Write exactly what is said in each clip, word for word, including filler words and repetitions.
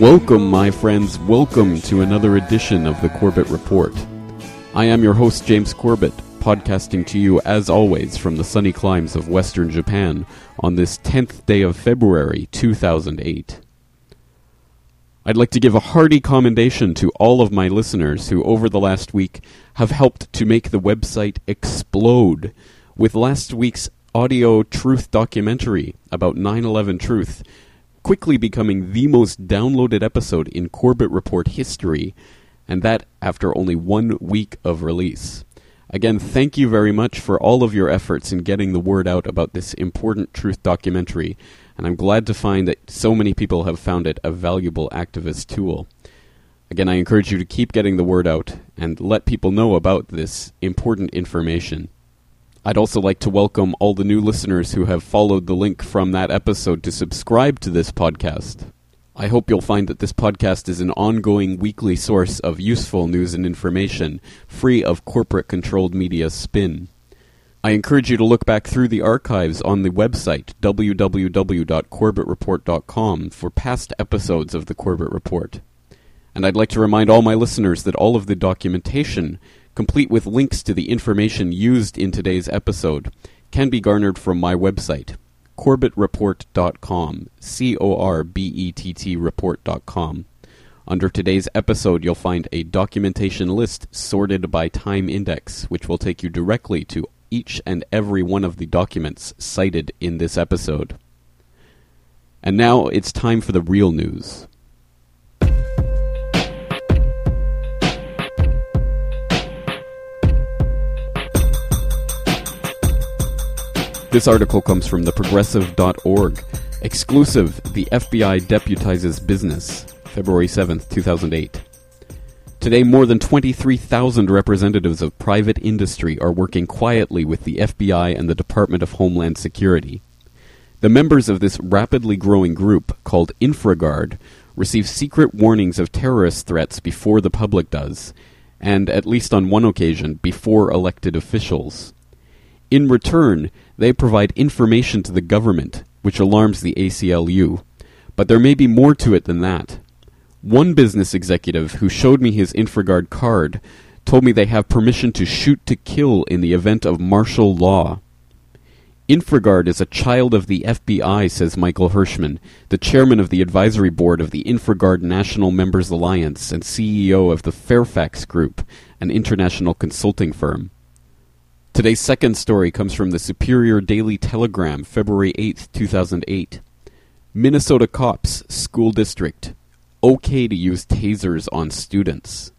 Welcome, my friends, welcome to another edition of The Corbett Report. I am your host, James Corbett, podcasting to you, as always, from the sunny climes of western Japan on this tenth day of February, two thousand eight. I'd like to give a hearty commendation to all of my listeners who, over the last week, have helped to make the website explode with last week's audio truth documentary about nine eleven truth, quickly becoming the most downloaded episode in Corbett Report history, and that after only one week of release. Again, thank you very much for all of your efforts in getting the word out about this important truth documentary, and I'm glad to find that so many people have found it a valuable activist tool. Again, I encourage you to keep getting the word out and let people know about this important information. I'd also like to welcome all the new listeners who have followed the link from that episode to subscribe to this podcast. I hope you'll find that this podcast is an ongoing weekly source of useful news and information, free of corporate-controlled media spin. I encourage you to look back through the archives on the website, w w w dot corbett report dot com, for past episodes of The Corbett Report. And I'd like to remind all my listeners that all of the documentation, complete with links to the information used in today's episode, can be garnered from my website, corbett report dot com, C O R B E T T report dot com. Under today's episode, you'll find a documentation list sorted by time index, which will take you directly to each and every one of the documents cited in this episode. And now it's time for the real news. This article comes from the progressive dot org. Exclusive, the F B I deputizes business, February seventh, two thousand eight. Today, more than twenty-three thousand representatives of private industry are working quietly with the F B I and the Department of Homeland Security. The members of this rapidly growing group, called InfraGard, receive secret warnings of terrorist threats before the public does, and, at least on one occasion, before elected officials. In return, they provide information to the government, which alarms the A C L U. But there may be more to it than that. One business executive who showed me his InfraGard card told me they have permission to shoot to kill in the event of martial law. InfraGard is a child of the F B I, says Michael Hirschman, the chairman of the advisory board of the InfraGard National Members Alliance and C E O of the Fairfax Group, an international consulting firm. Today's second story comes from the Superior Daily Telegram, February eighth, two thousand eight. Minnesota cops, school district, okay to use tasers on students.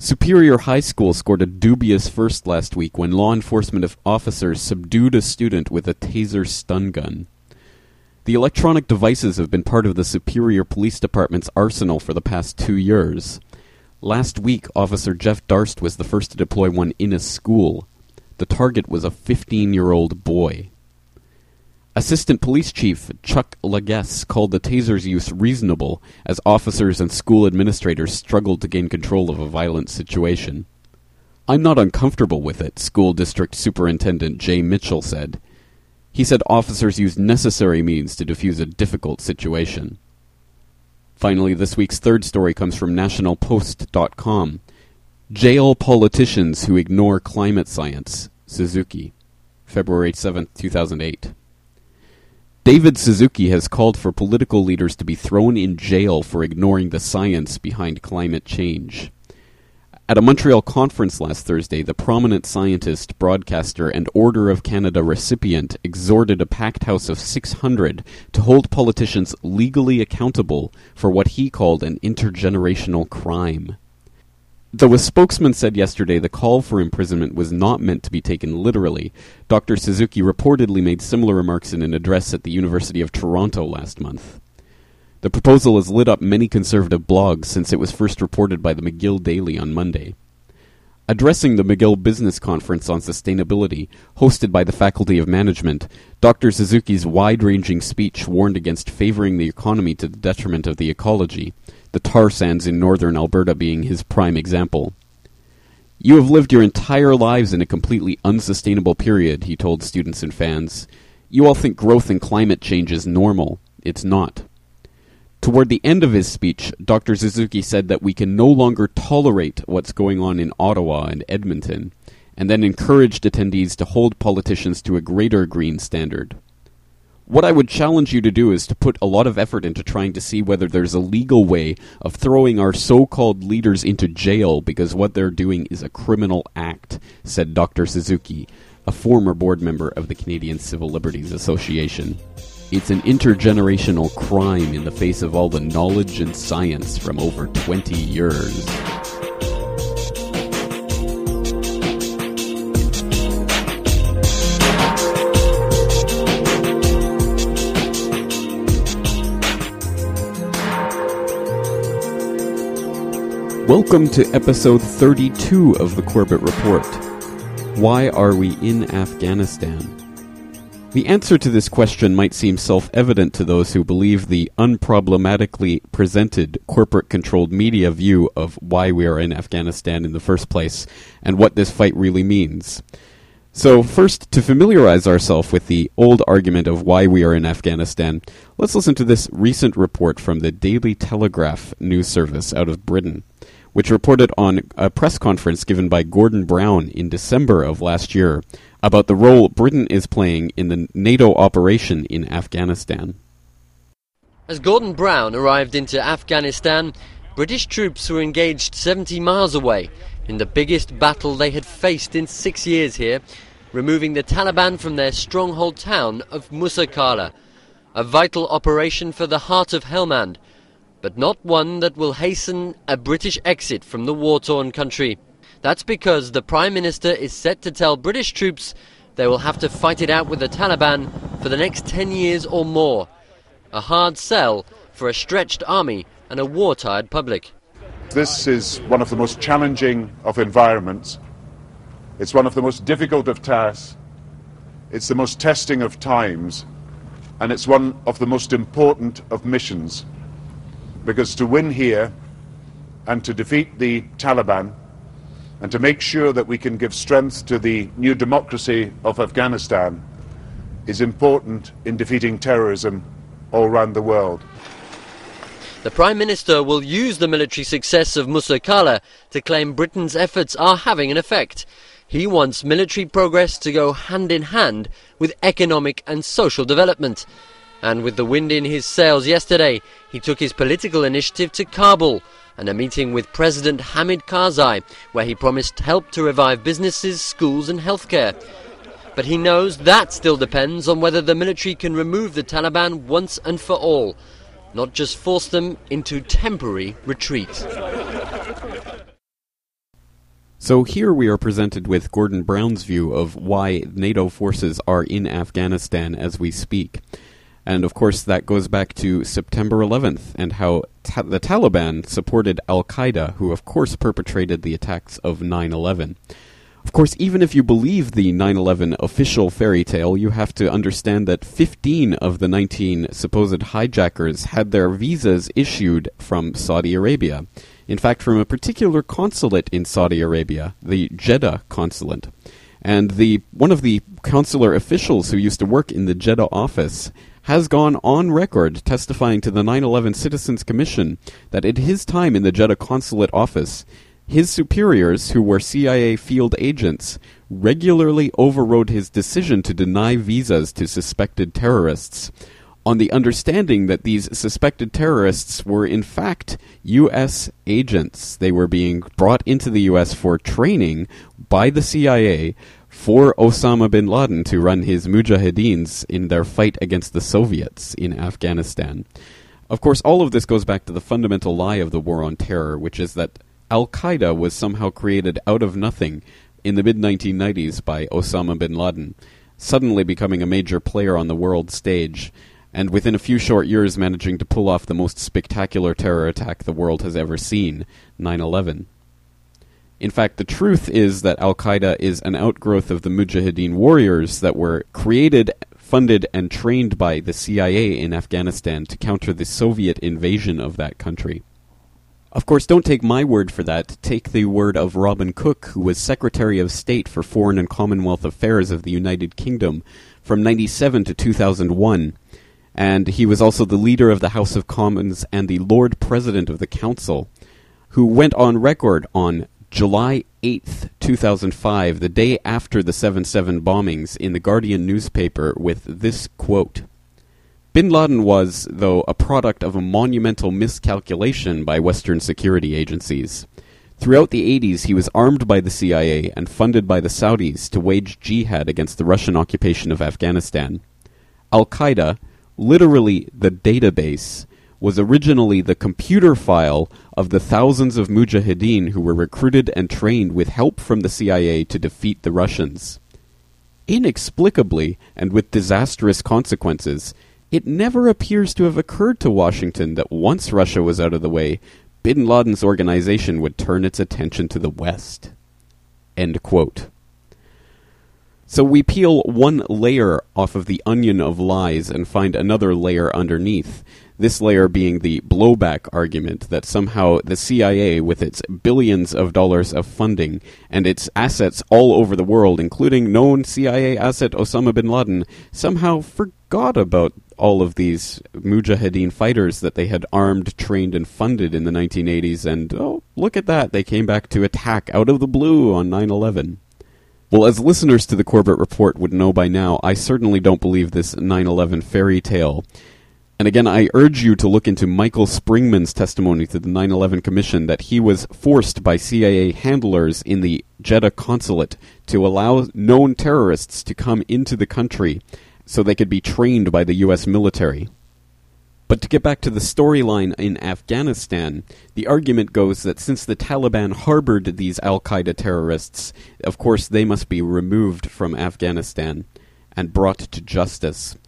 Superior High School scored a dubious first last week when law enforcement officers subdued a student with a taser stun gun. The electronic devices have been part of the Superior Police Department's arsenal for the past two years. Last week, Officer Jeff Darst was the first to deploy one in a school. The target was a fifteen-year-old boy. Assistant Police Chief Chuck Leguess called the taser's use reasonable as officers and school administrators struggled to gain control of a violent situation. "I'm not uncomfortable with it," School District Superintendent Jay Mitchell said. He said officers used necessary means to defuse a difficult situation. Finally, this week's third story comes from national post dot com. Jail politicians who ignore climate science, Suzuki, February seventh, two thousand eight. David Suzuki has called for political leaders to be thrown in jail for ignoring the science behind climate change. At a Montreal conference last Thursday, the prominent scientist, broadcaster, and Order of Canada recipient exhorted a packed house of six hundred to hold politicians legally accountable for what he called an intergenerational crime. Though a spokesman said yesterday the call for imprisonment was not meant to be taken literally, Doctor Suzuki reportedly made similar remarks in an address at the University of Toronto last month. The proposal has lit up many conservative blogs since it was first reported by the McGill Daily on Monday. Addressing the McGill Business Conference on Sustainability, hosted by the Faculty of Management, Doctor Suzuki's wide-ranging speech warned against favoring the economy to the detriment of the ecology, the tar sands in northern Alberta being his prime example. "You have lived your entire lives in a completely unsustainable period," he told students and fans. "You all think growth and climate change is normal. It's not." Toward the end of his speech, Doctor Suzuki said that we can no longer tolerate what's going on in Ottawa and Edmonton, and then encouraged attendees to hold politicians to a greater green standard. What I would challenge you to do is to put a lot of effort into trying to see whether there's a legal way of throwing our so-called leaders into jail because what they're doing is a criminal act, said Doctor Suzuki, a former board member of the Canadian Civil Liberties Association. It's an intergenerational crime in the face of all the knowledge and science from over twenty years. Welcome to episode thirty-two of The Corbett Report. Why are we in Afghanistan? The answer to this question might seem self-evident to those who believe the unproblematically presented corporate-controlled media view of why we are in Afghanistan in the first place and what this fight really means. So first, to familiarize ourselves with the old argument of why we are in Afghanistan, let's listen to this recent report from the Daily Telegraph news service out of Britain, which reported on a press conference given by Gordon Brown in December of last year about the role Britain is playing in the NATO operation in Afghanistan. As Gordon Brown arrived into Afghanistan, British troops were engaged seventy miles away in the biggest battle they had faced in six years here, removing the Taliban from their stronghold town of Musa Qala, a vital operation for the heart of Helmand, but not one that will hasten a British exit from the war-torn country. That's because the Prime Minister is set to tell British troops they will have to fight it out with the Taliban for the next ten years or more. A hard sell for a stretched army and a war-tired public. This is one of the most challenging of environments. It's one of the most difficult of tasks. It's the most testing of times. And it's one of the most important of missions. Because to win here and to defeat the Taliban and to make sure that we can give strength to the new democracy of Afghanistan is important in defeating terrorism all around the world. The Prime Minister will use the military success of Musa Qala to claim Britain's efforts are having an effect. He wants military progress to go hand in hand with economic and social development. And with the wind in his sails yesterday, he took his political initiative to Kabul and a meeting with President Hamid Karzai, where he promised help to revive businesses, schools and healthcare. But he knows that still depends on whether the military can remove the Taliban once and for all, not just force them into temporary retreat. So here we are presented with Gordon Brown's view of why NATO forces are in Afghanistan as we speak. And, of course, that goes back to September eleventh and how ta- the Taliban supported al-Qaeda, who, of course, perpetrated the attacks of nine eleven. Of course, even if you believe the nine eleven official fairy tale, you have to understand that fifteen of the nineteen supposed hijackers had their visas issued from Saudi Arabia. In fact, from a particular consulate in Saudi Arabia, the Jeddah consulate. And the one of the consular officials who used to work in the Jeddah office has gone on record testifying to the nine eleven Citizens Commission that at his time in the Jeddah consulate office, his superiors, who were C I A field agents, regularly overrode his decision to deny visas to suspected terrorists, on the understanding that these suspected terrorists were in fact U S agents. They were being brought into the U S for training by the C I A for Osama bin Laden to run his mujahideens in their fight against the Soviets in Afghanistan. Of course, all of this goes back to the fundamental lie of the war on terror, which is that al-Qaeda was somehow created out of nothing in the mid nineteen nineties by Osama bin Laden, suddenly becoming a major player on the world stage, and within a few short years managing to pull off the most spectacular terror attack the world has ever seen, nine eleven. In fact, the truth is that al-Qaeda is an outgrowth of the Mujahideen warriors that were created, funded, and trained by the C I A in Afghanistan to counter the Soviet invasion of that country. Of course, don't take my word for that. Take the word of Robin Cook, who was Secretary of State for Foreign and Commonwealth Affairs of the United Kingdom from ninety-seven to two thousand one. And he was also the leader of the House of Commons and the Lord President of the Council, who went on record on July eighth, two thousand five, the day after the seven seven bombings, in the Guardian newspaper with this quote. Bin Laden was, though, a product of a monumental miscalculation by Western security agencies. Throughout the eighties, he was armed by the C I A and funded by the Saudis to wage jihad against the Russian occupation of Afghanistan. Al-Qaeda, literally the database, was originally the computer file of the thousands of mujahideen who were recruited and trained with help from the C I A to defeat the Russians. Inexplicably, and with disastrous consequences, it never appears to have occurred to Washington that once Russia was out of the way, Bin Laden's organization would turn its attention to the West. End quote. So we peel one layer off of the onion of lies and find another layer underneath, this layer being the blowback argument that somehow the C I A, with its billions of dollars of funding and its assets all over the world, including known C I A asset Osama bin Laden, somehow forgot about all of these mujahideen fighters that they had armed, trained, and funded in the nineteen eighties, and, oh, look at that, they came back to attack out of the blue on nine eleven. Well, as listeners to the Corbett Report would know by now, I certainly don't believe this nine eleven fairy tale. And again, I urge you to look into Michael Springman's testimony to the nine eleven Commission that he was forced by C I A handlers in the Jeddah consulate to allow known terrorists to come into the country so they could be trained by the U S military. But to get back to the storyline in Afghanistan, the argument goes that since the Taliban harbored these al-Qaeda terrorists, of course they must be removed from Afghanistan and brought to justice.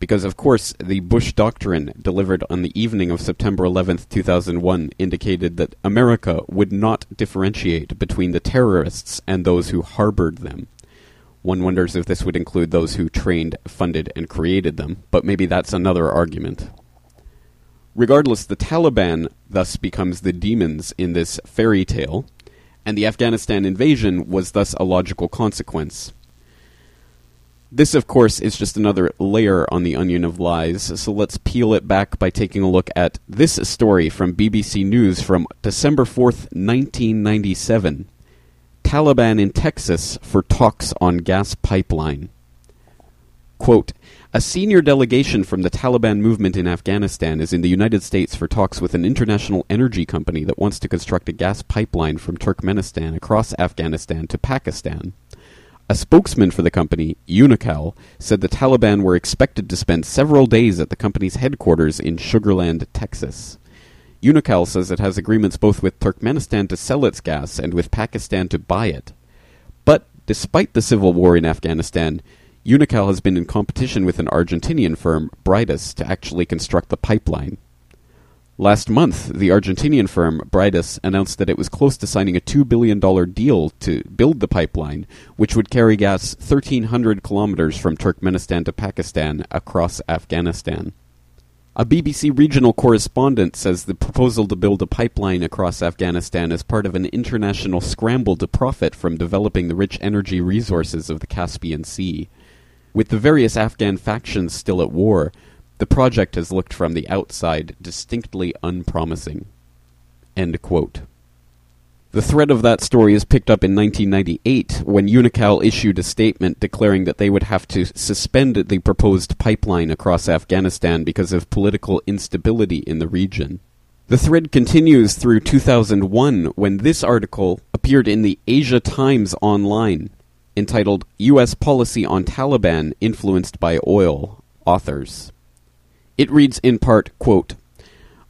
Because, of course, the Bush Doctrine, delivered on the evening of September eleventh, two thousand one, indicated that America would not differentiate between the terrorists and those who harbored them. One wonders if this would include those who trained, funded, and created them, but maybe that's another argument. Regardless, the Taliban thus becomes the demons in this fairy tale, and the Afghanistan invasion was thus a logical consequence. This, of course, is just another layer on the onion of lies, so let's peel it back by taking a look at this story from B B C News from December fourth, nineteen ninety-seven. Taliban in Texas for talks on gas pipeline. Quote, a senior delegation from the Taliban movement in Afghanistan is in the United States for talks with an international energy company that wants to construct a gas pipeline from Turkmenistan across Afghanistan to Pakistan. A spokesman for the company, Unocal, said the Taliban were expected to spend several days at the company's headquarters in Sugar Land, Texas. Unocal says it has agreements both with Turkmenistan to sell its gas and with Pakistan to buy it. But despite the civil war in Afghanistan, Unocal has been in competition with an Argentinian firm, Bridas, to actually construct the pipeline. Last month, the Argentinian firm, Bridas, announced that it was close to signing a two billion dollars deal to build the pipeline, which would carry gas one thousand three hundred kilometers from Turkmenistan to Pakistan across Afghanistan. A B B C regional correspondent says the proposal to build a pipeline across Afghanistan is part of an international scramble to profit from developing the rich energy resources of the Caspian Sea. With the various Afghan factions still at war, the project has looked from the outside distinctly unpromising. End quote. The thread of that story is picked up in nineteen ninety-eight when Unocal issued a statement declaring that they would have to suspend the proposed pipeline across Afghanistan because of political instability in the region. The thread continues through two thousand one when this article appeared in the Asia Times online, entitled U S Policy on Taliban Influenced by Oil, Authors. It reads in part, quote,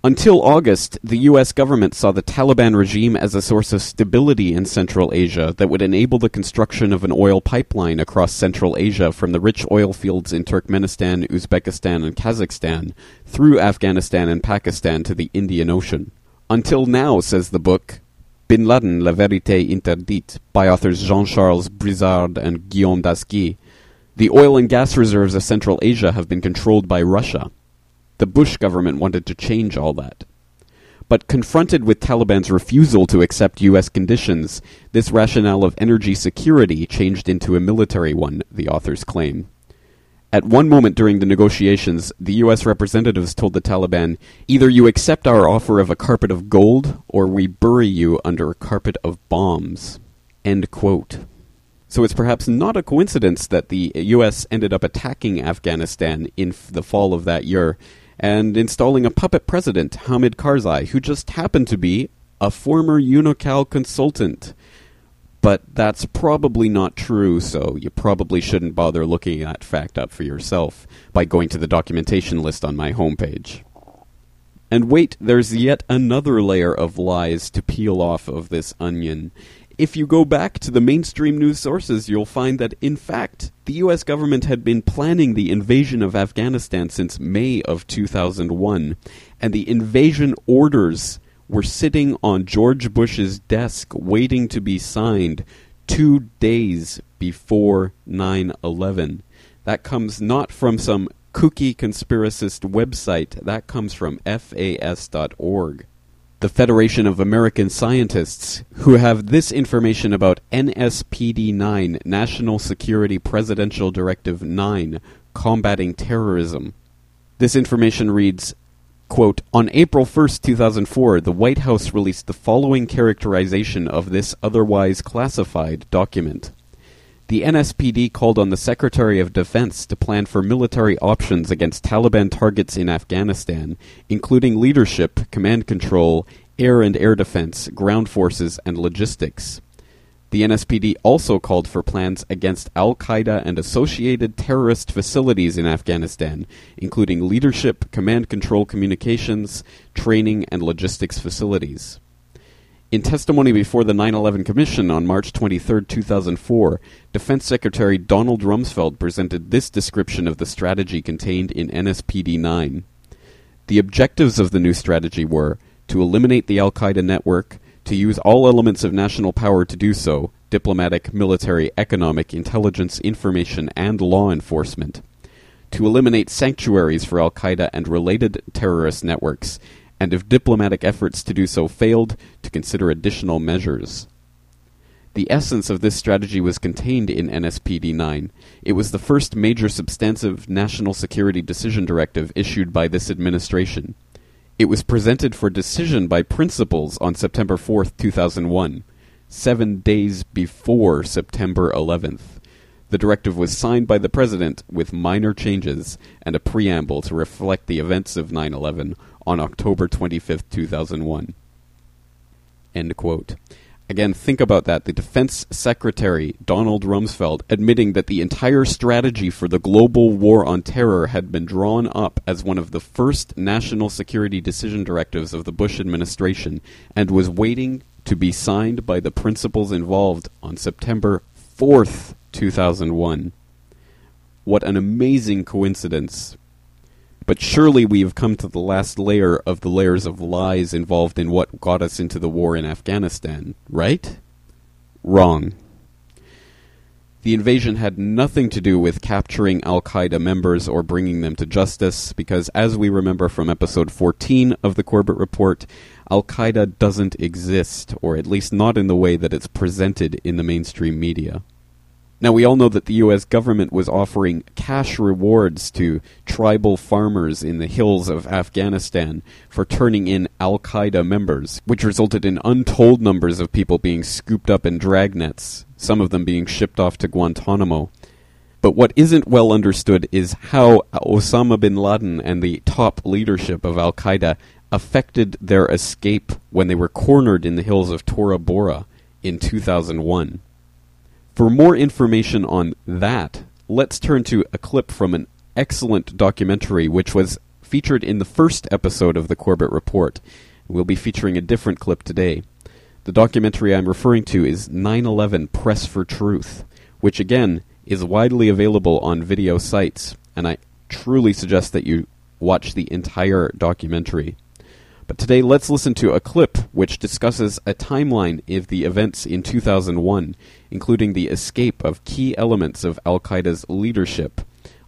until August, the U S government saw the Taliban regime as a source of stability in Central Asia that would enable the construction of an oil pipeline across Central Asia from the rich oil fields in Turkmenistan, Uzbekistan, and Kazakhstan through Afghanistan and Pakistan to the Indian Ocean. Until now, says the book, Bin Laden, La Vérité Interdite, by authors Jean-Charles Brizard and Guillaume Dasqui, the oil and gas reserves of Central Asia have been controlled by Russia. The Bush government wanted to change all that. But confronted with Taliban's refusal to accept U S conditions, this rationale of energy security changed into a military one, the authors claim. At one moment during the negotiations, the U S representatives told the Taliban, either you accept our offer of a carpet of gold, or we bury you under a carpet of bombs. End quote. So it's perhaps not a coincidence that the U S ended up attacking Afghanistan in f- the fall of that year and installing a puppet president, Hamid Karzai, who just happened to be a former Unocal consultant. But that's probably not true, so you probably shouldn't bother looking that fact up for yourself by going to the documentation list on my homepage. And wait, there's yet another layer of lies to peel off of this onion. If you go back to the mainstream news sources, you'll find that, in fact, the U S government had been planning the invasion of Afghanistan since May of two thousand one, and the invasion orders were sitting on George Bush's desk waiting to be signed two days before nine eleven. That comes not from some kooky conspiracist website. That comes from F A S dot org, the Federation of American Scientists, who have this information about N S P D nine, National Security Presidential Directive nine, Combating Terrorism. This information reads, quote, on April first, two thousand four, the White House released the following characterization of this otherwise classified document. The N S P D called on the Secretary of Defense to plan for military options against Taliban targets in Afghanistan, including leadership, command control, air and air defense, ground forces, and logistics. The N S P D also called for plans against al-Qaeda and associated terrorist facilities in Afghanistan, including leadership, command control communications, training, and logistics facilities. In testimony before the nine eleven Commission on March twenty-third, two thousand four, Defense Secretary Donald Rumsfeld presented this description of the strategy contained in N S P D nine. The objectives of the new strategy were to eliminate the al-Qaeda network, to use all elements of national power to do so, diplomatic, military, economic, intelligence, information, and law enforcement, to eliminate sanctuaries for al-Qaeda and related terrorist networks, and if diplomatic efforts to do so failed, to consider additional measures. The essence of this strategy was contained in N S P D nine. It was the first major substantive national security decision directive issued by this administration. It was presented for decision by principals on September fourth, two thousand one, seven days before September eleventh. The directive was signed by the president with minor changes and a preamble to reflect the events of nine eleven on October twenty-fifth, two thousand one. End quote. Again, think about that. The Defense Secretary, Donald Rumsfeld, admitting that the entire strategy for the global war on terror had been drawn up as one of the first national security decision directives of the Bush administration and was waiting to be signed by the principals involved on September fourth, two thousand one. What an amazing coincidence. But surely we have come to the last layer of the layers of lies involved in what got us into the war in Afghanistan, right? Wrong. The invasion had nothing to do with capturing al-Qaeda members or bringing them to justice, because as we remember from episode fourteen of the Corbett Report, al-Qaeda doesn't exist, or at least not in the way that it's presented in the mainstream media. Now, we all know that the U S government was offering cash rewards to tribal farmers in the hills of Afghanistan for turning in al-Qaeda members, which resulted in untold numbers of people being scooped up in dragnets, some of them being shipped off to Guantanamo. But what isn't well understood is how Osama bin Laden and the top leadership of al-Qaeda affected their escape when they were cornered in the hills of Tora Bora in two thousand one. For more information on that, let's turn to a clip from an excellent documentary which was featured in the first episode of the Corbett Report. We'll be featuring a different clip today. The documentary I'm referring to is nine eleven Press for Truth, which again is widely available on video sites, and I truly suggest that you watch the entire documentary. But today, let's listen to a clip which discusses a timeline of the events in two thousand one, including the escape of key elements of al-Qaeda's leadership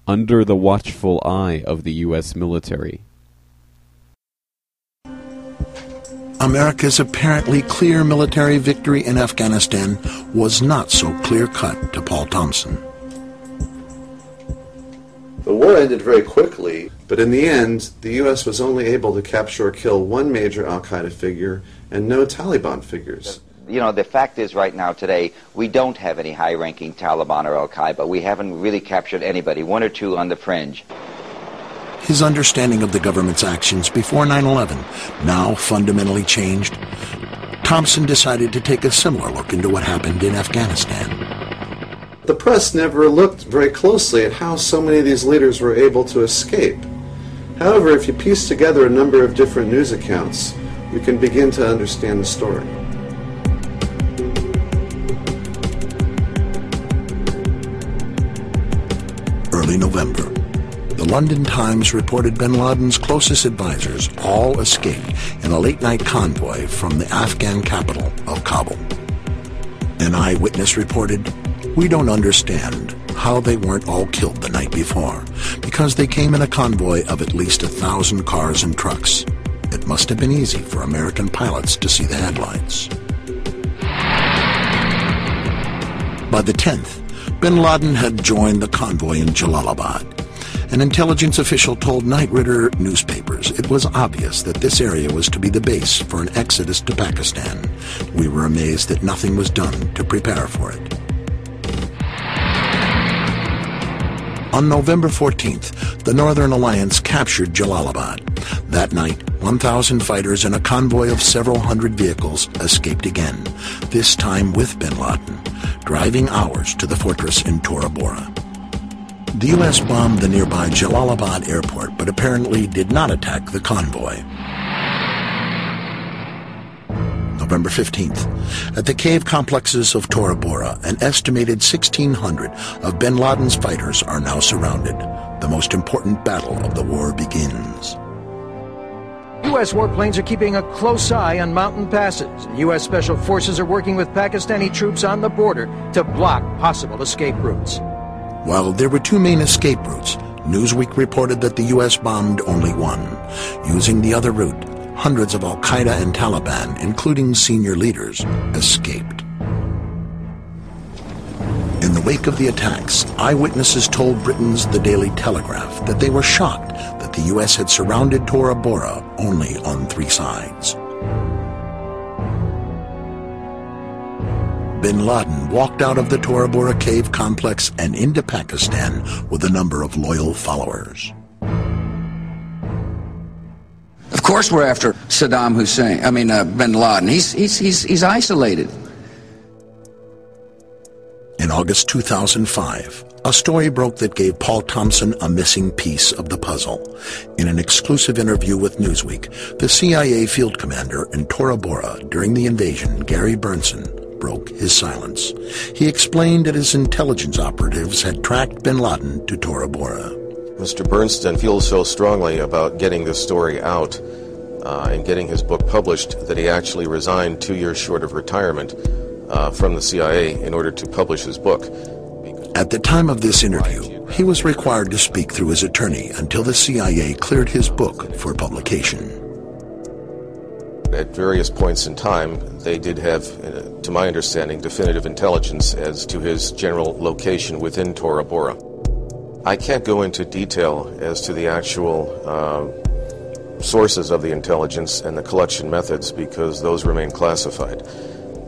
under the watchful eye of the U S military. America's apparently clear military victory in Afghanistan was not so clear-cut to Paul Thompson. The war ended very quickly, but in the end, the U S was only able to capture or kill one major al-Qaeda figure and no Taliban figures. You know, the fact is right now today, we don't have any high-ranking Taliban or al-Qaeda. We haven't really captured anybody, one or two on the fringe. His understanding of the government's actions before nine eleven, now fundamentally changed. Thompson decided to take a similar look into what happened in Afghanistan. The press never looked very closely at how so many of these leaders were able to escape. However, if you piece together a number of different news accounts, you can begin to understand the story. Early November. The London Times reported bin Laden's closest advisors all escaped in a late-night convoy from the Afghan capital of Kabul. An eyewitness reported, "We don't understand how they weren't all killed the night before, because they came in a convoy of at least a thousand cars and trucks. It must have been easy for American pilots to see the headlights." By the tenth, bin Laden had joined the convoy in Jalalabad. An intelligence official told Knight Ridder newspapers it was obvious that this area was to be the base for an exodus to Pakistan. "We were amazed that nothing was done to prepare for it." On November fourteenth, the Northern Alliance captured Jalalabad. That night, one thousand fighters and a convoy of several hundred vehicles escaped again, this time with bin Laden, driving hours to the fortress in Tora Bora. The U S bombed the nearby Jalalabad airport, but apparently did not attack the convoy. November fifteenth. At the cave complexes of Tora Bora, an estimated sixteen hundred of bin Laden's fighters are now surrounded. The most important battle of the war begins. U S warplanes are keeping a close eye on mountain passes. U S Special Forces are working with Pakistani troops on the border to block possible escape routes. While there were two main escape routes, Newsweek reported that the U S bombed only one. Using the other route, hundreds of al-Qaeda and Taliban, including senior leaders, escaped. In the wake of the attacks, eyewitnesses told Britain's The Daily Telegraph that they were shocked that the U S had surrounded Tora Bora only on three sides. Bin Laden walked out of the Tora Bora cave complex and into Pakistan with a number of loyal followers. Of course we're after Saddam Hussein, I mean uh, bin Laden. He's, he's, he's, he's isolated. In August two thousand five, a story broke that gave Paul Thompson a missing piece of the puzzle. In an exclusive interview with Newsweek, the C I A field commander in Tora Bora during the invasion, Gary Burnson, broke his silence. He explained that his intelligence operatives had tracked bin Laden to Tora Bora. Mister Bernstein feels so strongly about getting this story out uh, and getting his book published that he actually resigned two years short of retirement uh, from the C I A in order to publish his book. At the time of this interview, he was required to speak through his attorney until the C I A cleared his book for publication. At various points in time, they did have, uh, to my understanding, definitive intelligence as to his general location within Tora Bora. I can't go into detail as to the actual uh, sources of the intelligence and the collection methods because those remain classified.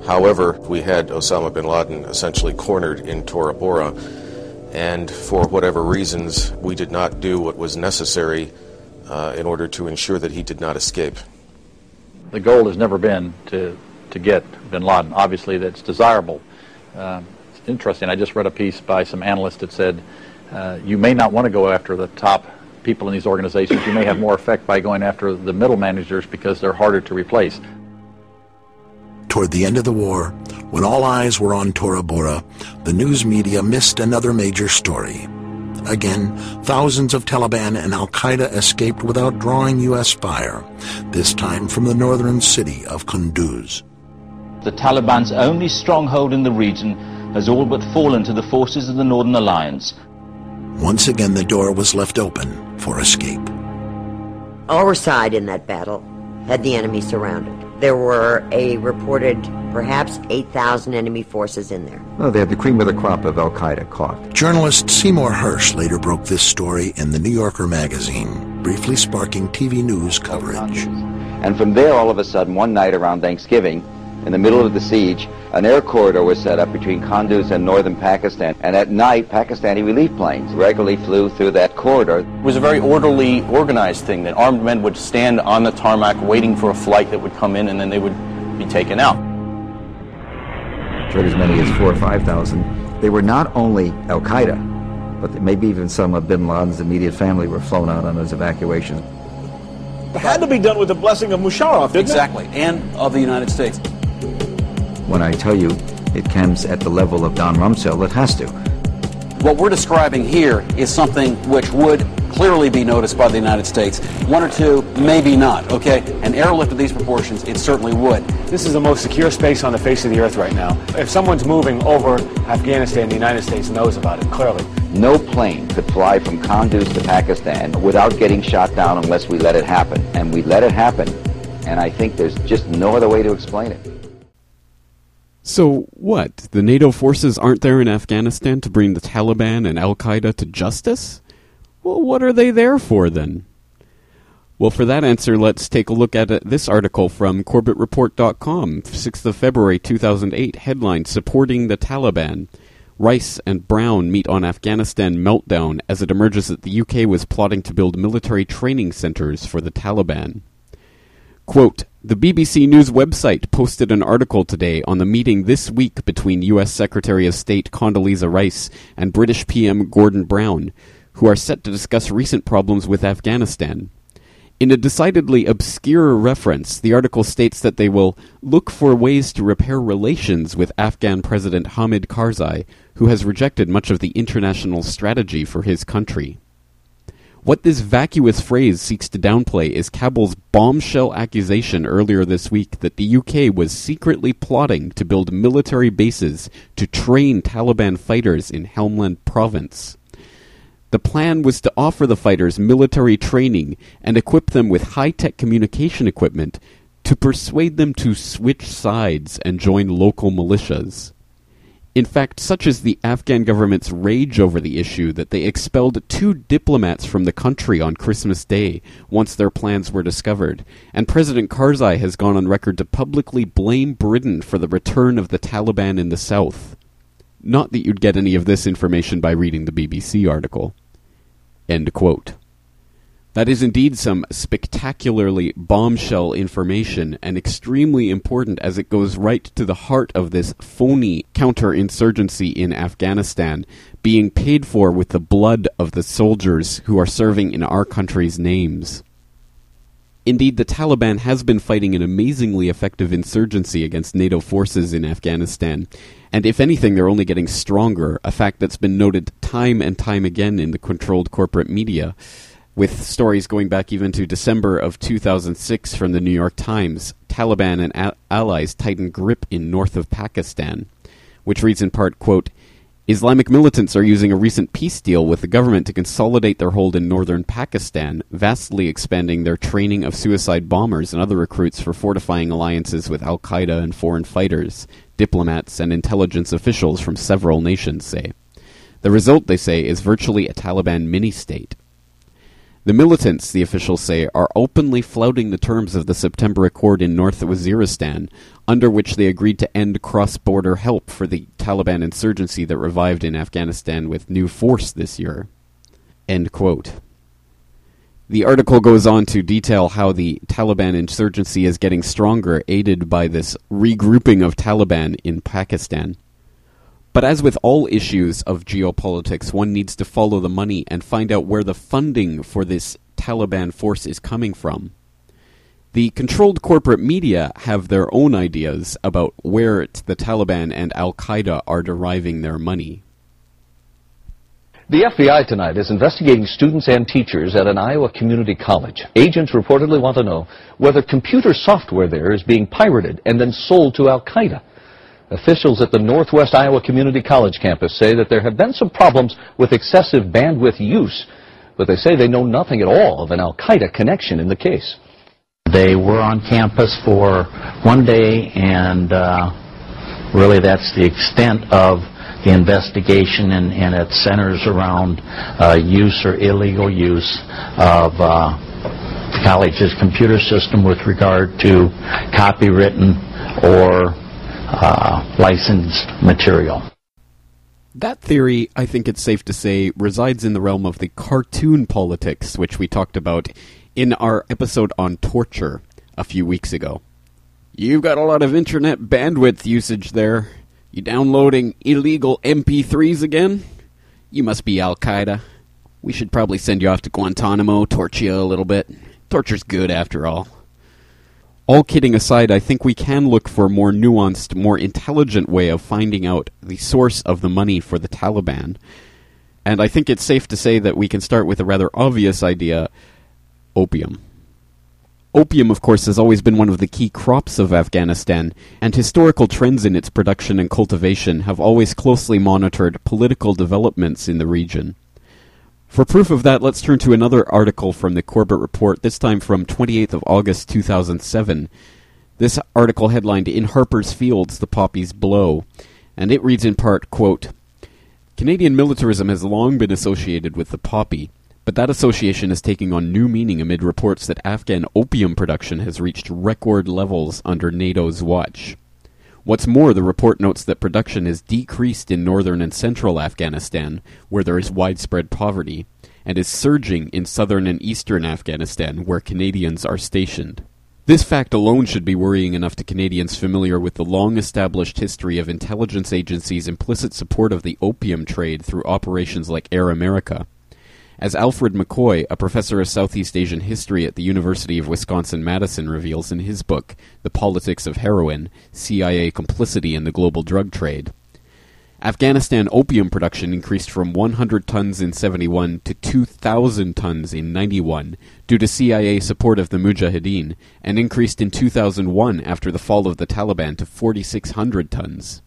However, we had Osama bin Laden essentially cornered in Tora Bora, and for whatever reasons, we did not do what was necessary uh, in order to ensure that he did not escape. The goal has never been to, to get bin Laden. Obviously, that's desirable. Uh, it's interesting. I just read a piece by some analysts that said, uh, you may not want to go after the top people in these organizations. You may have more effect by going after the middle managers because they're harder to replace. Toward the end of the war, when all eyes were on Tora Bora, the news media missed another major story. Again, thousands of Taliban and al-Qaeda escaped without drawing U S fire, this time from the northern city of Kunduz. The Taliban's only stronghold in the region has all but fallen to the forces of the Northern Alliance. Once again, the door was left open for escape. Our side in that battle had the enemy surrounded. There were a reported perhaps eight thousand enemy forces in there. No, they had the cream of the crop of al-Qaeda caught. Journalist Seymour Hersh later broke this story in The New Yorker magazine, briefly sparking T V news coverage. And from there, all of a sudden, one night around Thanksgiving, in the middle of the siege, an air corridor was set up between Kunduz and northern Pakistan, and at night, Pakistani relief planes regularly flew through that corridor. It was a very orderly, organized thing that armed men would stand on the tarmac waiting for a flight that would come in, and then they would be taken out. As many as four or five thousand. They were not only al-Qaeda, but maybe even some of bin Laden's immediate family were flown out on those evacuations. It had to be done with the blessing of Musharraf, didn't exactly, it? And of the United States. When I tell you it comes at the level of Don Rumsfeld, it has to. What we're describing here is something which would clearly be noticed by the United States. One or two, maybe not, okay? An airlift of these proportions, it certainly would. This is the most secure space on the face of the earth right now. If someone's moving over Afghanistan, the United States knows about it, clearly. No plane could fly from Kunduz to Pakistan without getting shot down unless we let it happen. And we let it happen, and I think there's just no other way to explain it. So what, the NATO forces aren't there in Afghanistan to bring the Taliban and al-Qaeda to justice? Well, what are they there for, then? Well, for that answer, let's take a look at this article from Corbett Report dot com, sixth of February two thousand eight, headline, Supporting the Taliban. Rice and Brown meet on Afghanistan meltdown as it emerges that the U K was plotting to build military training centers for the Taliban. Quote, the B B C News website posted an article today on the meeting this week between U S Secretary of State Condoleezza Rice and British P M Gordon Brown, who are set to discuss recent problems with Afghanistan. In a decidedly obscure reference, the article states that they will look for ways to repair relations with Afghan President Hamid Karzai, who has rejected much of the international strategy for his country. What this vacuous phrase seeks to downplay is Kabul's bombshell accusation earlier this week that the U K was secretly plotting to build military bases to train Taliban fighters in Helmand province. The plan was to offer the fighters military training and equip them with high-tech communication equipment to persuade them to switch sides and join local militias. In fact, such is the Afghan government's rage over the issue that they expelled two diplomats from the country on Christmas Day once their plans were discovered, and President Karzai has gone on record to publicly blame Britain for the return of the Taliban in the south. Not that you'd get any of this information by reading the B B C article. End quote. That is indeed some spectacularly bombshell information, and extremely important as it goes right to the heart of this phony counterinsurgency in Afghanistan, being paid for with the blood of the soldiers who are serving in our country's names. Indeed, the Taliban has been fighting an amazingly effective insurgency against NATO forces in Afghanistan, and if anything, they're only getting stronger, a fact that's been noted time and time again in the controlled corporate media, with stories going back even to December of two thousand six from the New York Times, Taliban and a- allies tighten grip in north of Pakistan, which reads in part, quote, Islamic militants are using a recent peace deal with the government to consolidate their hold in northern Pakistan, vastly expanding their training of suicide bombers and other recruits for fortifying alliances with al-Qaeda and foreign fighters, diplomats and intelligence officials from several nations say. The result, they say, is virtually a Taliban mini-state. The militants, the officials say, are openly flouting the terms of the September Accord in North Waziristan, under which they agreed to end cross-border help for the Taliban insurgency that revived in Afghanistan with new force this year. End quote. The article goes on to detail how the Taliban insurgency is getting stronger, aided by this regrouping of Taliban in Pakistan. But as with all issues of geopolitics, one needs to follow the money and find out where the funding for this Taliban force is coming from. The controlled corporate media have their own ideas about where the Taliban and al-Qaeda are deriving their money. The F B I tonight is investigating students and teachers at an Iowa community college. Agents reportedly want to know whether computer software there is being pirated and then sold to al-Qaeda. Officials at the Northwest Iowa Community College campus say that there have been some problems with excessive bandwidth use, but they say they know nothing at all of an al-Qaeda connection in the case. They were on campus for one day, and uh, really that's the extent of the investigation, and, and it centers around uh, use or illegal use of uh, the college's computer system with regard to copywritten or uh, licensed material. That theory, I think it's safe to say, resides in the realm of the cartoon politics, which we talked about in our episode on torture a few weeks ago. You've got a lot of internet bandwidth usage there. You downloading illegal M P threes again? You must be Al-Qaeda. We should probably send you off to Guantanamo, torture you a little bit. Torture's good, after all. All kidding aside, I think we can look for a more nuanced, more intelligent way of finding out the source of the money for the Taliban. And I think it's safe to say that we can start with a rather obvious idea: opium. Opium, of course, has always been one of the key crops of Afghanistan, and historical trends in its production and cultivation have always closely monitored political developments in the region. For proof of that, let's turn to another article from the Corbett Report, this time from twenty-eighth of August two thousand seven. This article headlined, "In Harper's Fields, the Poppies Blow," and it reads in part, quote, "Canadian militarism has long been associated with the poppy, but that association is taking on new meaning amid reports that Afghan opium production has reached record levels under NATO's watch. What's more, the report notes that production has decreased in northern and central Afghanistan, where there is widespread poverty, and is surging in southern and eastern Afghanistan, where Canadians are stationed. This fact alone should be worrying enough to Canadians familiar with the long-established history of intelligence agencies' implicit support of the opium trade through operations like Air America. As Alfred McCoy, a professor of Southeast Asian history at the University of Wisconsin-Madison, reveals in his book, The Politics of Heroin, C I A Complicity in the Global Drug Trade, Afghanistan opium production increased from one hundred tons in seventy-one to two thousand tons in ninety-one due to C I A support of the Mujahideen, and increased in two thousand one after the fall of the Taliban to four thousand six hundred tons.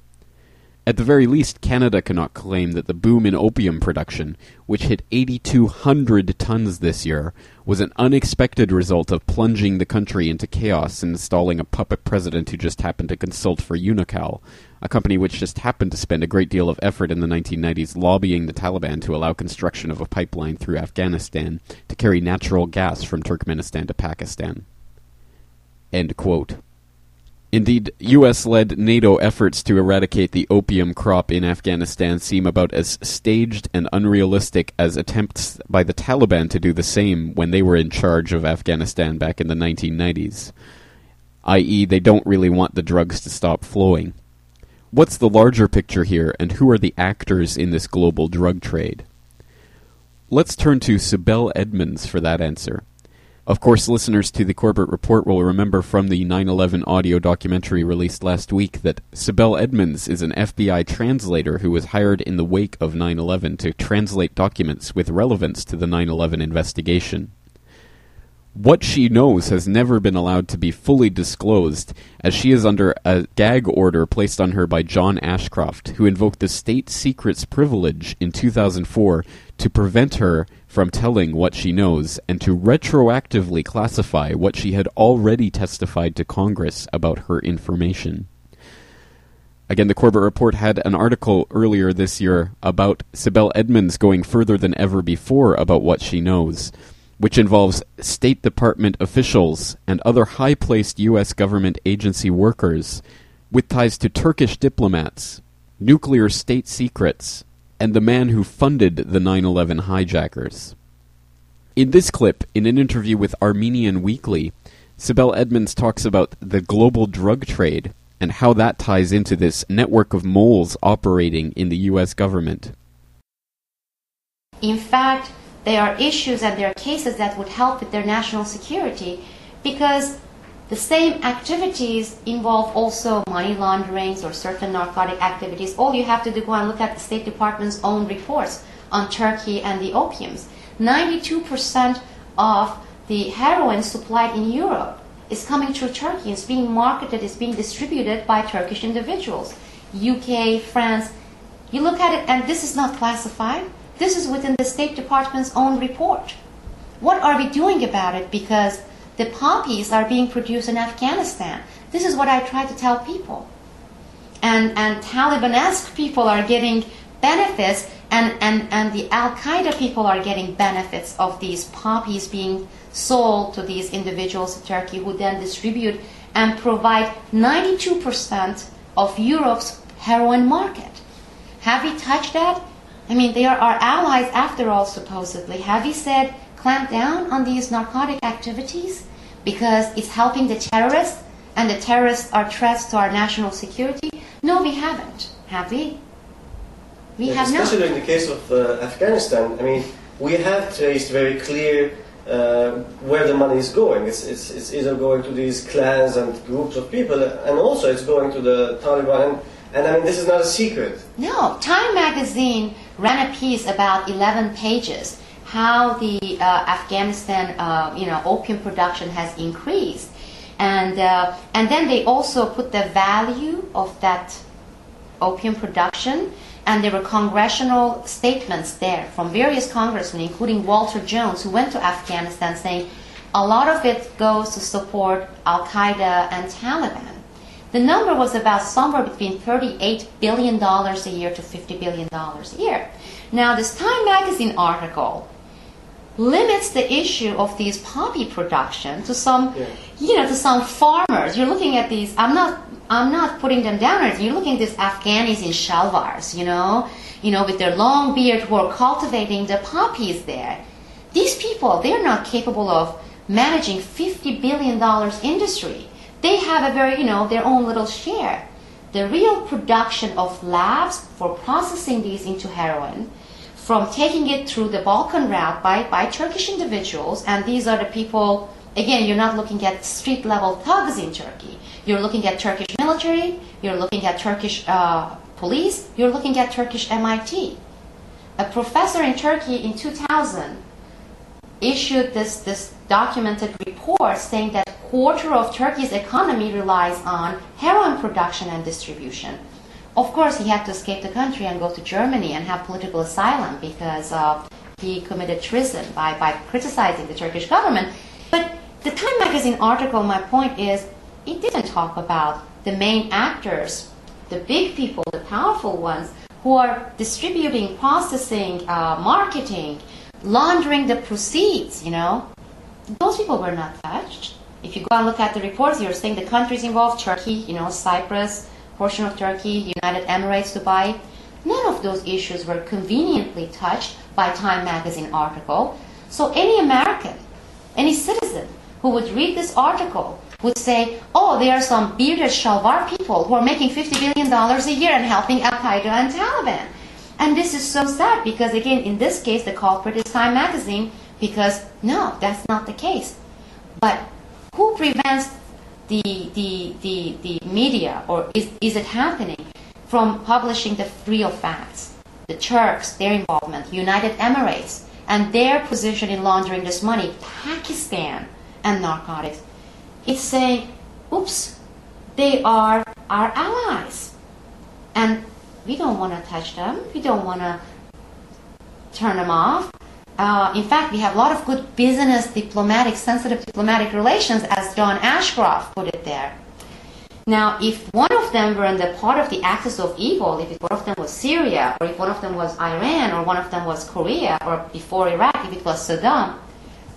At the very least, Canada cannot claim that the boom in opium production, which hit eight thousand two hundred tons this year, was an unexpected result of plunging the country into chaos and installing a puppet president who just happened to consult for Unocal, a company which just happened to spend a great deal of effort in the nineteen nineties lobbying the Taliban to allow construction of a pipeline through Afghanistan to carry natural gas from Turkmenistan to Pakistan." End quote. Indeed, U S-led NATO efforts to eradicate the opium crop in Afghanistan seem about as staged and unrealistic as attempts by the Taliban to do the same when they were in charge of Afghanistan back in the nineteen nineties, that is they don't really want the drugs to stop flowing. What's the larger picture here, and who are the actors in this global drug trade? Let's turn to Sibel Edmonds for that answer. Of course, listeners to the Corbett Report will remember from the nine eleven audio documentary released last week that Sibel Edmonds is an F B I translator who was hired in the wake of nine eleven to translate documents with relevance to the nine eleven investigation. What she knows has never been allowed to be fully disclosed, as she is under a gag order placed on her by John Ashcroft, who invoked the state secrets privilege in two thousand four to prevent her from telling what she knows and to retroactively classify what she had already testified to Congress about her information. Again, the Corbett Report had an article earlier this year about Sibel Edmonds going further than ever before about what she knows, which involves State Department officials and other high-placed U S government agency workers with ties to Turkish diplomats, nuclear state secrets, and the man who funded the nine eleven hijackers. In this clip, in an interview with Armenian Weekly, Sibel Edmonds talks about the global drug trade and how that ties into this network of moles operating in the U S government. In fact, there are issues and there are cases that would help with their national security, because the same activities involve also money launderings or certain narcotic activities. All you have to do, go and look at the State Department's own reports on Turkey and the opiums. ninety-two percent of the heroin supplied in Europe is coming through Turkey. It's being marketed, it's being distributed by Turkish individuals. U K, France, you look at it and this is not classified. This is within the State Department's own report. What are we doing about it? Because the poppies are being produced in Afghanistan. This is what I try to tell people. and, and Taliban-esque people are getting benefits, and, and, and the Al-Qaeda people are getting benefits of these poppies being sold to these individuals in Turkey, who then distribute and provide ninety-two percent of Europe's heroin market. Have we touched that? I mean, they are our allies after all, supposedly. Have we said, clamp down on these narcotic activities because it's helping the terrorists and the terrorists are threats to our national security? No, we haven't, have we? We yeah, have especially not. Especially in the case of uh, Afghanistan, I mean, we have traced very clear Uh, where the money is going. It's, it's, it's either going to these clans and groups of people, and also it's going to the Taliban. And, and I mean, this is not a secret. No. Time magazine ran a piece about eleven pages, how the uh, Afghanistan uh, you know, opium production has increased. And, uh, and then they also put the value of that opium production, and there were congressional statements there from various congressmen, including Walter Jones, who went to Afghanistan, saying a lot of it goes to support Al-Qaeda and Taliban. The number was about somewhere between thirty-eight billion dollars a year to fifty billion dollars a year. Now, this Time magazine article limits the issue of these poppy production to some, yeah. you know, to some farmers. You're looking at these, I'm not I'm not putting them down. You're looking at these Afghanis in shalvars, you know, you know, with their long beard, who are cultivating the poppies there. These people, they're not capable of managing fifty billion dollars industry. They have a very, you know, their own little share. The real production of labs for processing these into heroin, from taking it through the Balkan route by, by Turkish individuals, and these are the people, again, you're not looking at street-level thugs in Turkey. You're looking at Turkish military, you're looking at Turkish uh, police, you're looking at Turkish M I T. A professor in Turkey in two thousand issued this, this documented report saying that a quarter of Turkey's economy relies on heroin production and distribution. Of course, he had to escape the country and go to Germany and have political asylum because uh, he committed treason by, by criticizing the Turkish government. But the Time magazine article, my point is, it didn't talk about the main actors, the big people, the powerful ones, who are distributing, processing, uh, marketing, laundering the proceeds, you know. Those people were not touched. If you go and look at the reports, you're seeing the countries involved, Turkey, you know, Cyprus, portion of Turkey, United Emirates, Dubai. None of those issues were conveniently touched by Time magazine article. So any American, any citizen who would read this article would say, oh, there are some bearded shalwar people who are making fifty billion dollars a year and helping Al-Qaeda and Taliban. And this is so sad because, again, in this case, the culprit is Time magazine, because, no, that's not the case. But who prevents the, the, the, the media, or is, is it happening, from publishing the real facts? The Turks, their involvement, United Emirates, and their position in laundering this money, Pakistan and narcotics. It's saying, oops, they are our allies. And we don't want to touch them. We don't want to turn them off. Uh, in fact, we have a lot of good business, diplomatic, sensitive diplomatic relations, as John Ashcroft put it there. Now, if one of them were in the part of the axis of evil, if one of them was Syria, or if one of them was Iran, or one of them was Korea, or before Iraq, if it was Saddam,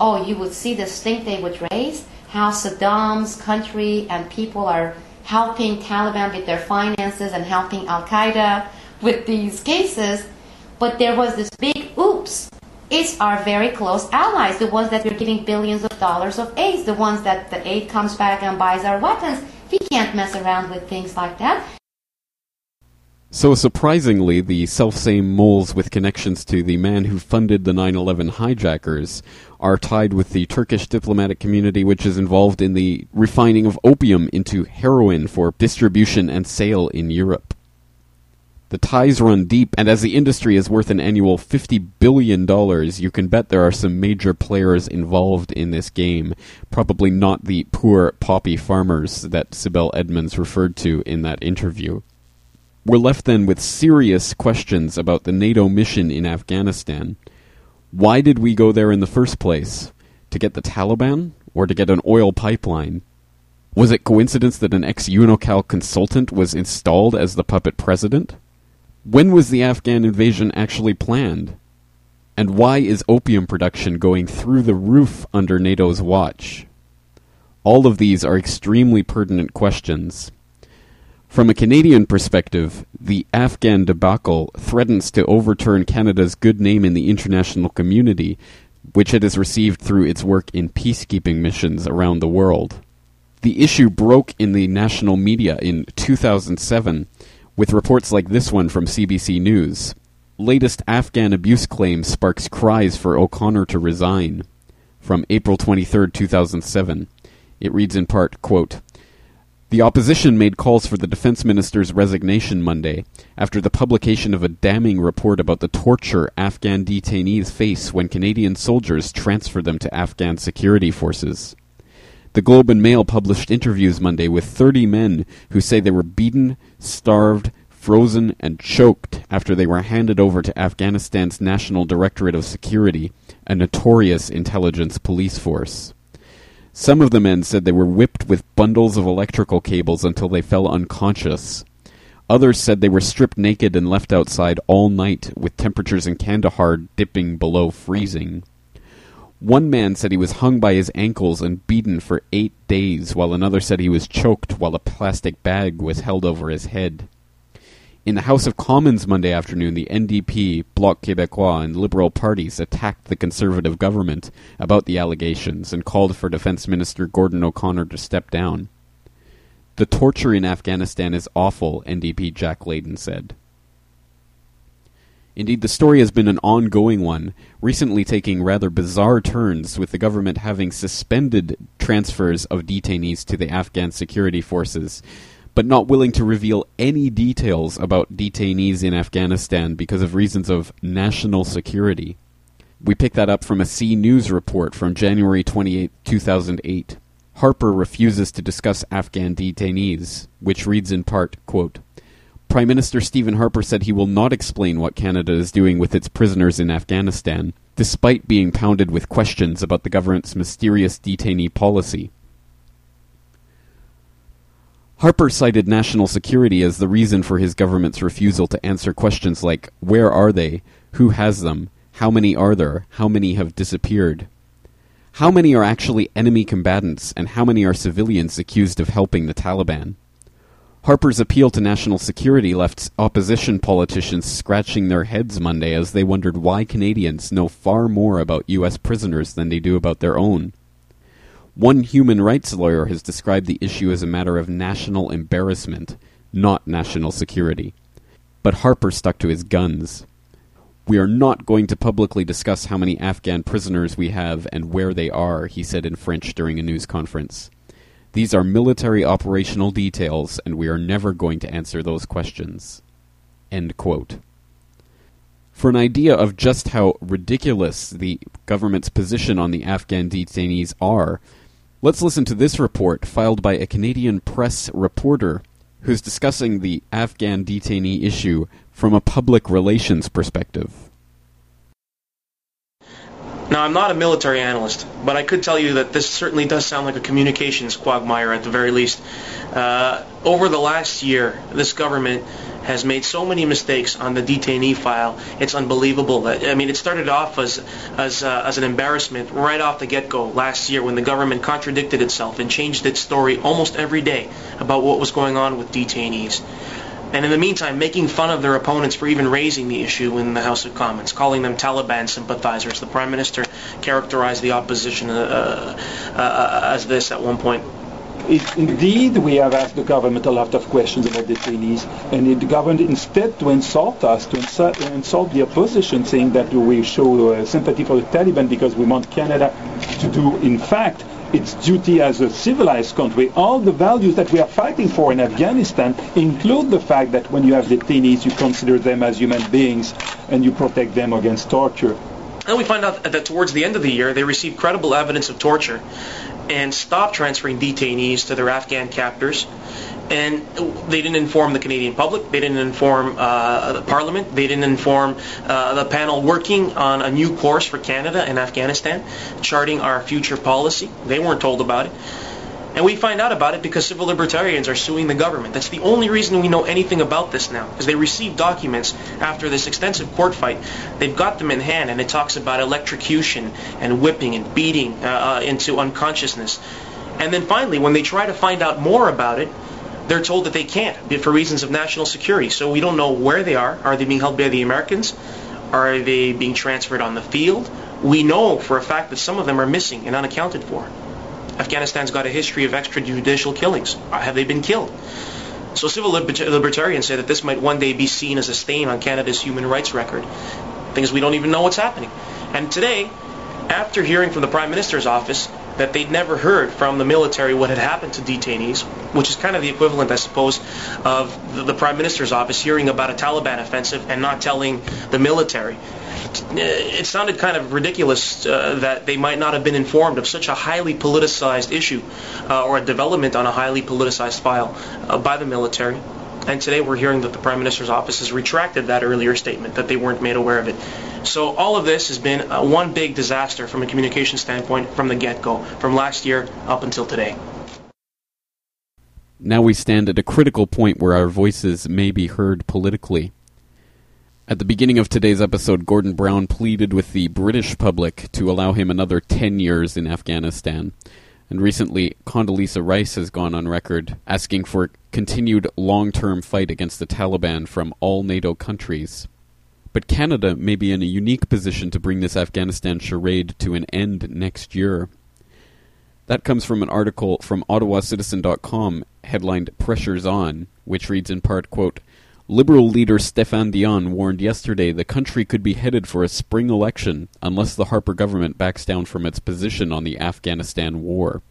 oh, you would see the stink they would raise. How Saddam's country and people are helping Taliban with their finances and helping Al-Qaeda with these cases. But there was this big oops. It's our very close allies, the ones that we're giving billions of dollars of aid, the ones that the aid comes back and buys our weapons. We can't mess around with things like that. So surprisingly, the selfsame moles with connections to the man who funded the nine eleven hijackers are tied with the Turkish diplomatic community, which is involved in the refining of opium into heroin for distribution and sale in Europe. The ties run deep, and as the industry is worth an annual fifty billion dollars, you can bet there are some major players involved in this game, probably not the poor poppy farmers that Sibel Edmonds referred to in that interview. We're left then with serious questions about the NATO mission in Afghanistan. Why did we go there in the first place? To get the Taliban, or to get an oil pipeline? Was it coincidence that an ex-Unocal consultant was installed as the puppet president? When was the Afghan invasion actually planned? And why is opium production going through the roof under NATO's watch? All of these are extremely pertinent questions. From a Canadian perspective, the Afghan debacle threatens to overturn Canada's good name in the international community, which it has received through its work in peacekeeping missions around the world. The issue broke in the national media in two thousand seven, with reports like this one from C B C News. Latest Afghan abuse claim sparks cries for O'Connor to resign. From April twenty-third, two thousand seven. It reads in part, quote, "The opposition made calls for the defense minister's resignation Monday after the publication of a damning report about the torture Afghan detainees face when Canadian soldiers transfer them to Afghan security forces. The Globe and Mail published interviews Monday with thirty men who say they were beaten, starved, frozen and choked after they were handed over to Afghanistan's National Directorate of Security, a notorious intelligence police force. Some of the men said they were whipped with bundles of electrical cables until they fell unconscious. Others said they were stripped naked and left outside all night, with temperatures in Kandahar dipping below freezing. One man said he was hung by his ankles and beaten for eight days, while another said he was choked while a plastic bag was held over his head. In the House of Commons Monday afternoon, the N D P, Bloc Québécois, and Liberal parties attacked the Conservative government about the allegations and called for Defense Minister Gordon O'Connor to step down. The torture in Afghanistan is awful, N D P Jack Layton said. Indeed, the story has been an ongoing one, recently taking rather bizarre turns with the government having suspended transfers of detainees to the Afghan security forces, but not willing to reveal any details about detainees in Afghanistan because of reasons of national security. We pick that up from a C News report from January twenty-eighth, two thousand eight. Harper refuses to discuss Afghan detainees, which reads in part, quote, "Prime Minister Stephen Harper said he will not explain what Canada is doing with its prisoners in Afghanistan, despite being pounded with questions about the government's mysterious detainee policy. Harper cited national security as the reason for his government's refusal to answer questions like, where are they, who has them, how many are there, how many have disappeared, how many are actually enemy combatants, and how many are civilians accused of helping the Taliban. Harper's appeal to national security left opposition politicians scratching their heads Monday as they wondered why Canadians know far more about U S prisoners than they do about their own. One human rights lawyer has described the issue as a matter of national embarrassment, not national security. But Harper stuck to his guns. We are not going to publicly discuss how many Afghan prisoners we have and where they are, he said in French during a news conference. These are military operational details, and we are never going to answer those questions." End quote. For an idea of just how ridiculous the government's position on the Afghan detainees are, let's listen to this report filed by a Canadian press reporter who's discussing the Afghan detainee issue from a public relations perspective. Now, I'm not a military analyst, but I could tell you that this certainly does sound like a communications quagmire at the very least. Uh, over the last year, this government has made so many mistakes on the detainee file. It's unbelievable. I mean, it started off as as, uh, as an embarrassment right off the get-go last year when the government contradicted itself and changed its story almost every day about what was going on with detainees. And in the meantime, making fun of their opponents for even raising the issue in the House of Commons, calling them Taliban sympathizers. The Prime Minister characterized the opposition uh, uh, as this at one point. It, indeed, we have asked the government a lot of questions about detainees, and it, the government instead to insult us, to insult, to insult the opposition, saying that we show uh, sympathy for the Taliban because we want Canada to do, in fact, its duty as a civilized country. All the values that we are fighting for in Afghanistan include the fact that when you have detainees, you consider them as human beings and you protect them against torture. And we find out that towards the end of the year, they received credible evidence of torture and stopped transferring detainees to their Afghan captors. And they didn't inform the Canadian public, they didn't inform uh, the Parliament, they didn't inform uh, the panel working on a new course for Canada and Afghanistan, charting our future policy. They weren't told about it. And we find out about it because civil libertarians are suing the government. That's the only reason we know anything about this now, because they received documents after this extensive court fight. They've got them in hand, and it talks about electrocution and whipping and beating uh, uh, into unconsciousness. And then finally, when they try to find out more about it, they're told that they can't for reasons of national security. So we don't know where they are. Are they being held by the Americans? Are they being transferred on the field? We know for a fact that some of them are missing and unaccounted for. Afghanistan's got a history of extrajudicial killings. Have they been killed? So civil libertarians say that this might one day be seen as a stain on Canada's human rights record. Things we don't even know what's happening. And today, after hearing from the Prime Minister's office that they'd never heard from the military what had happened to detainees, which is kind of the equivalent, I suppose, of the, the Prime Minister's office hearing about a Taliban offensive and not telling the military. It sounded kind of ridiculous uh, that they might not have been informed of such a highly politicized issue uh, or a development on a highly politicized file uh, by the military. And today we're hearing that the Prime Minister's office has retracted that earlier statement, that they weren't made aware of it. So all of this has been uh, one big disaster from a communication standpoint from the get-go, from last year up until today. Now we stand at a critical point where our voices may be heard politically. At the beginning of today's episode, Gordon Brown pleaded with the British public to allow him another ten years in Afghanistan. And recently, Condoleezza Rice has gone on record asking for continued long-term fight against the Taliban from all NATO countries. But Canada may be in a unique position to bring this Afghanistan charade to an end next year. That comes from an article from Ottawa Citizen dot com headlined "Pressure's On," which reads in part, quote, "Liberal leader Stéphane Dion warned yesterday the country could be headed for a spring election unless the Harper government backs down from its position on the Afghanistan war.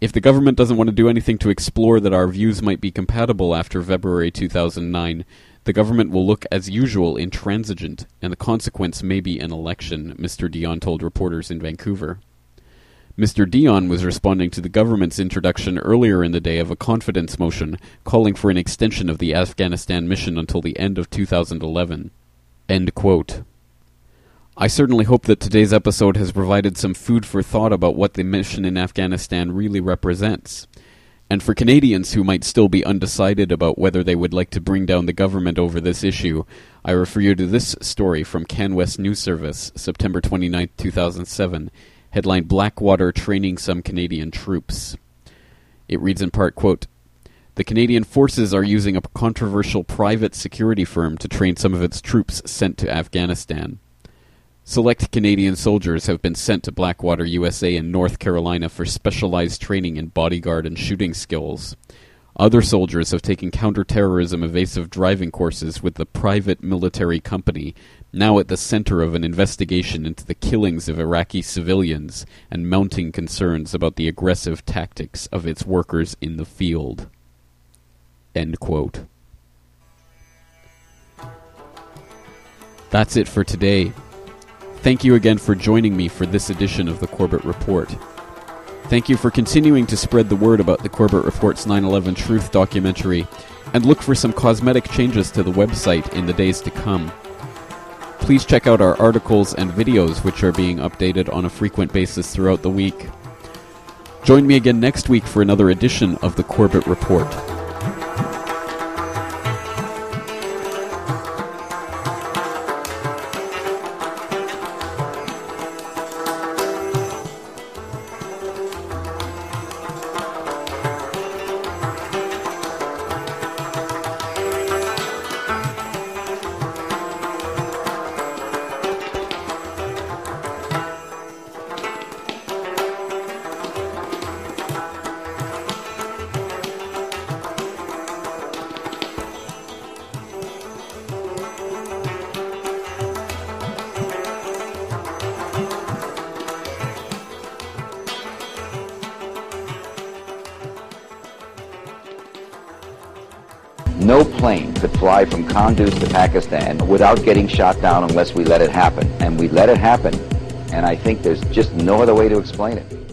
If the government doesn't want to do anything to explore that our views might be compatible after February two thousand nine, the government will look as usual intransigent, and the consequence may be an election," Mister Dion told reporters in Vancouver. Mister Dion was responding to the government's introduction earlier in the day of a confidence motion calling for an extension of the Afghanistan mission until the end of two thousand eleven. End quote. I certainly hope that today's episode has provided some food for thought about what the mission in Afghanistan really represents. And for Canadians who might still be undecided about whether they would like to bring down the government over this issue, I refer you to this story from CanWest News Service, September twenty-ninth, two thousand seven, headline "Blackwater Training Some Canadian Troops." It reads in part, quote, "The Canadian Forces are using a controversial private security firm to train some of its troops sent to Afghanistan. Select Canadian soldiers have been sent to Blackwater, U S A and North Carolina for specialized training in bodyguard and shooting skills. Other soldiers have taken counterterrorism evasive driving courses with the private military company, now at the center of an investigation into the killings of Iraqi civilians and mounting concerns about the aggressive tactics of its workers in the field." End quote. That's it for today. Thank you again for joining me for this edition of The Corbett Report. Thank you for continuing to spread the word about The Corbett Report's nine eleven Truth documentary, and look for some cosmetic changes to the website in the days to come. Please check out our articles and videos, which are being updated on a frequent basis throughout the week. Join me again next week for another edition of The Corbett Report. No plane could fly from Kunduz to Pakistan without getting shot down unless we let it happen. And we let it happen. And I think there's just no other way to explain it.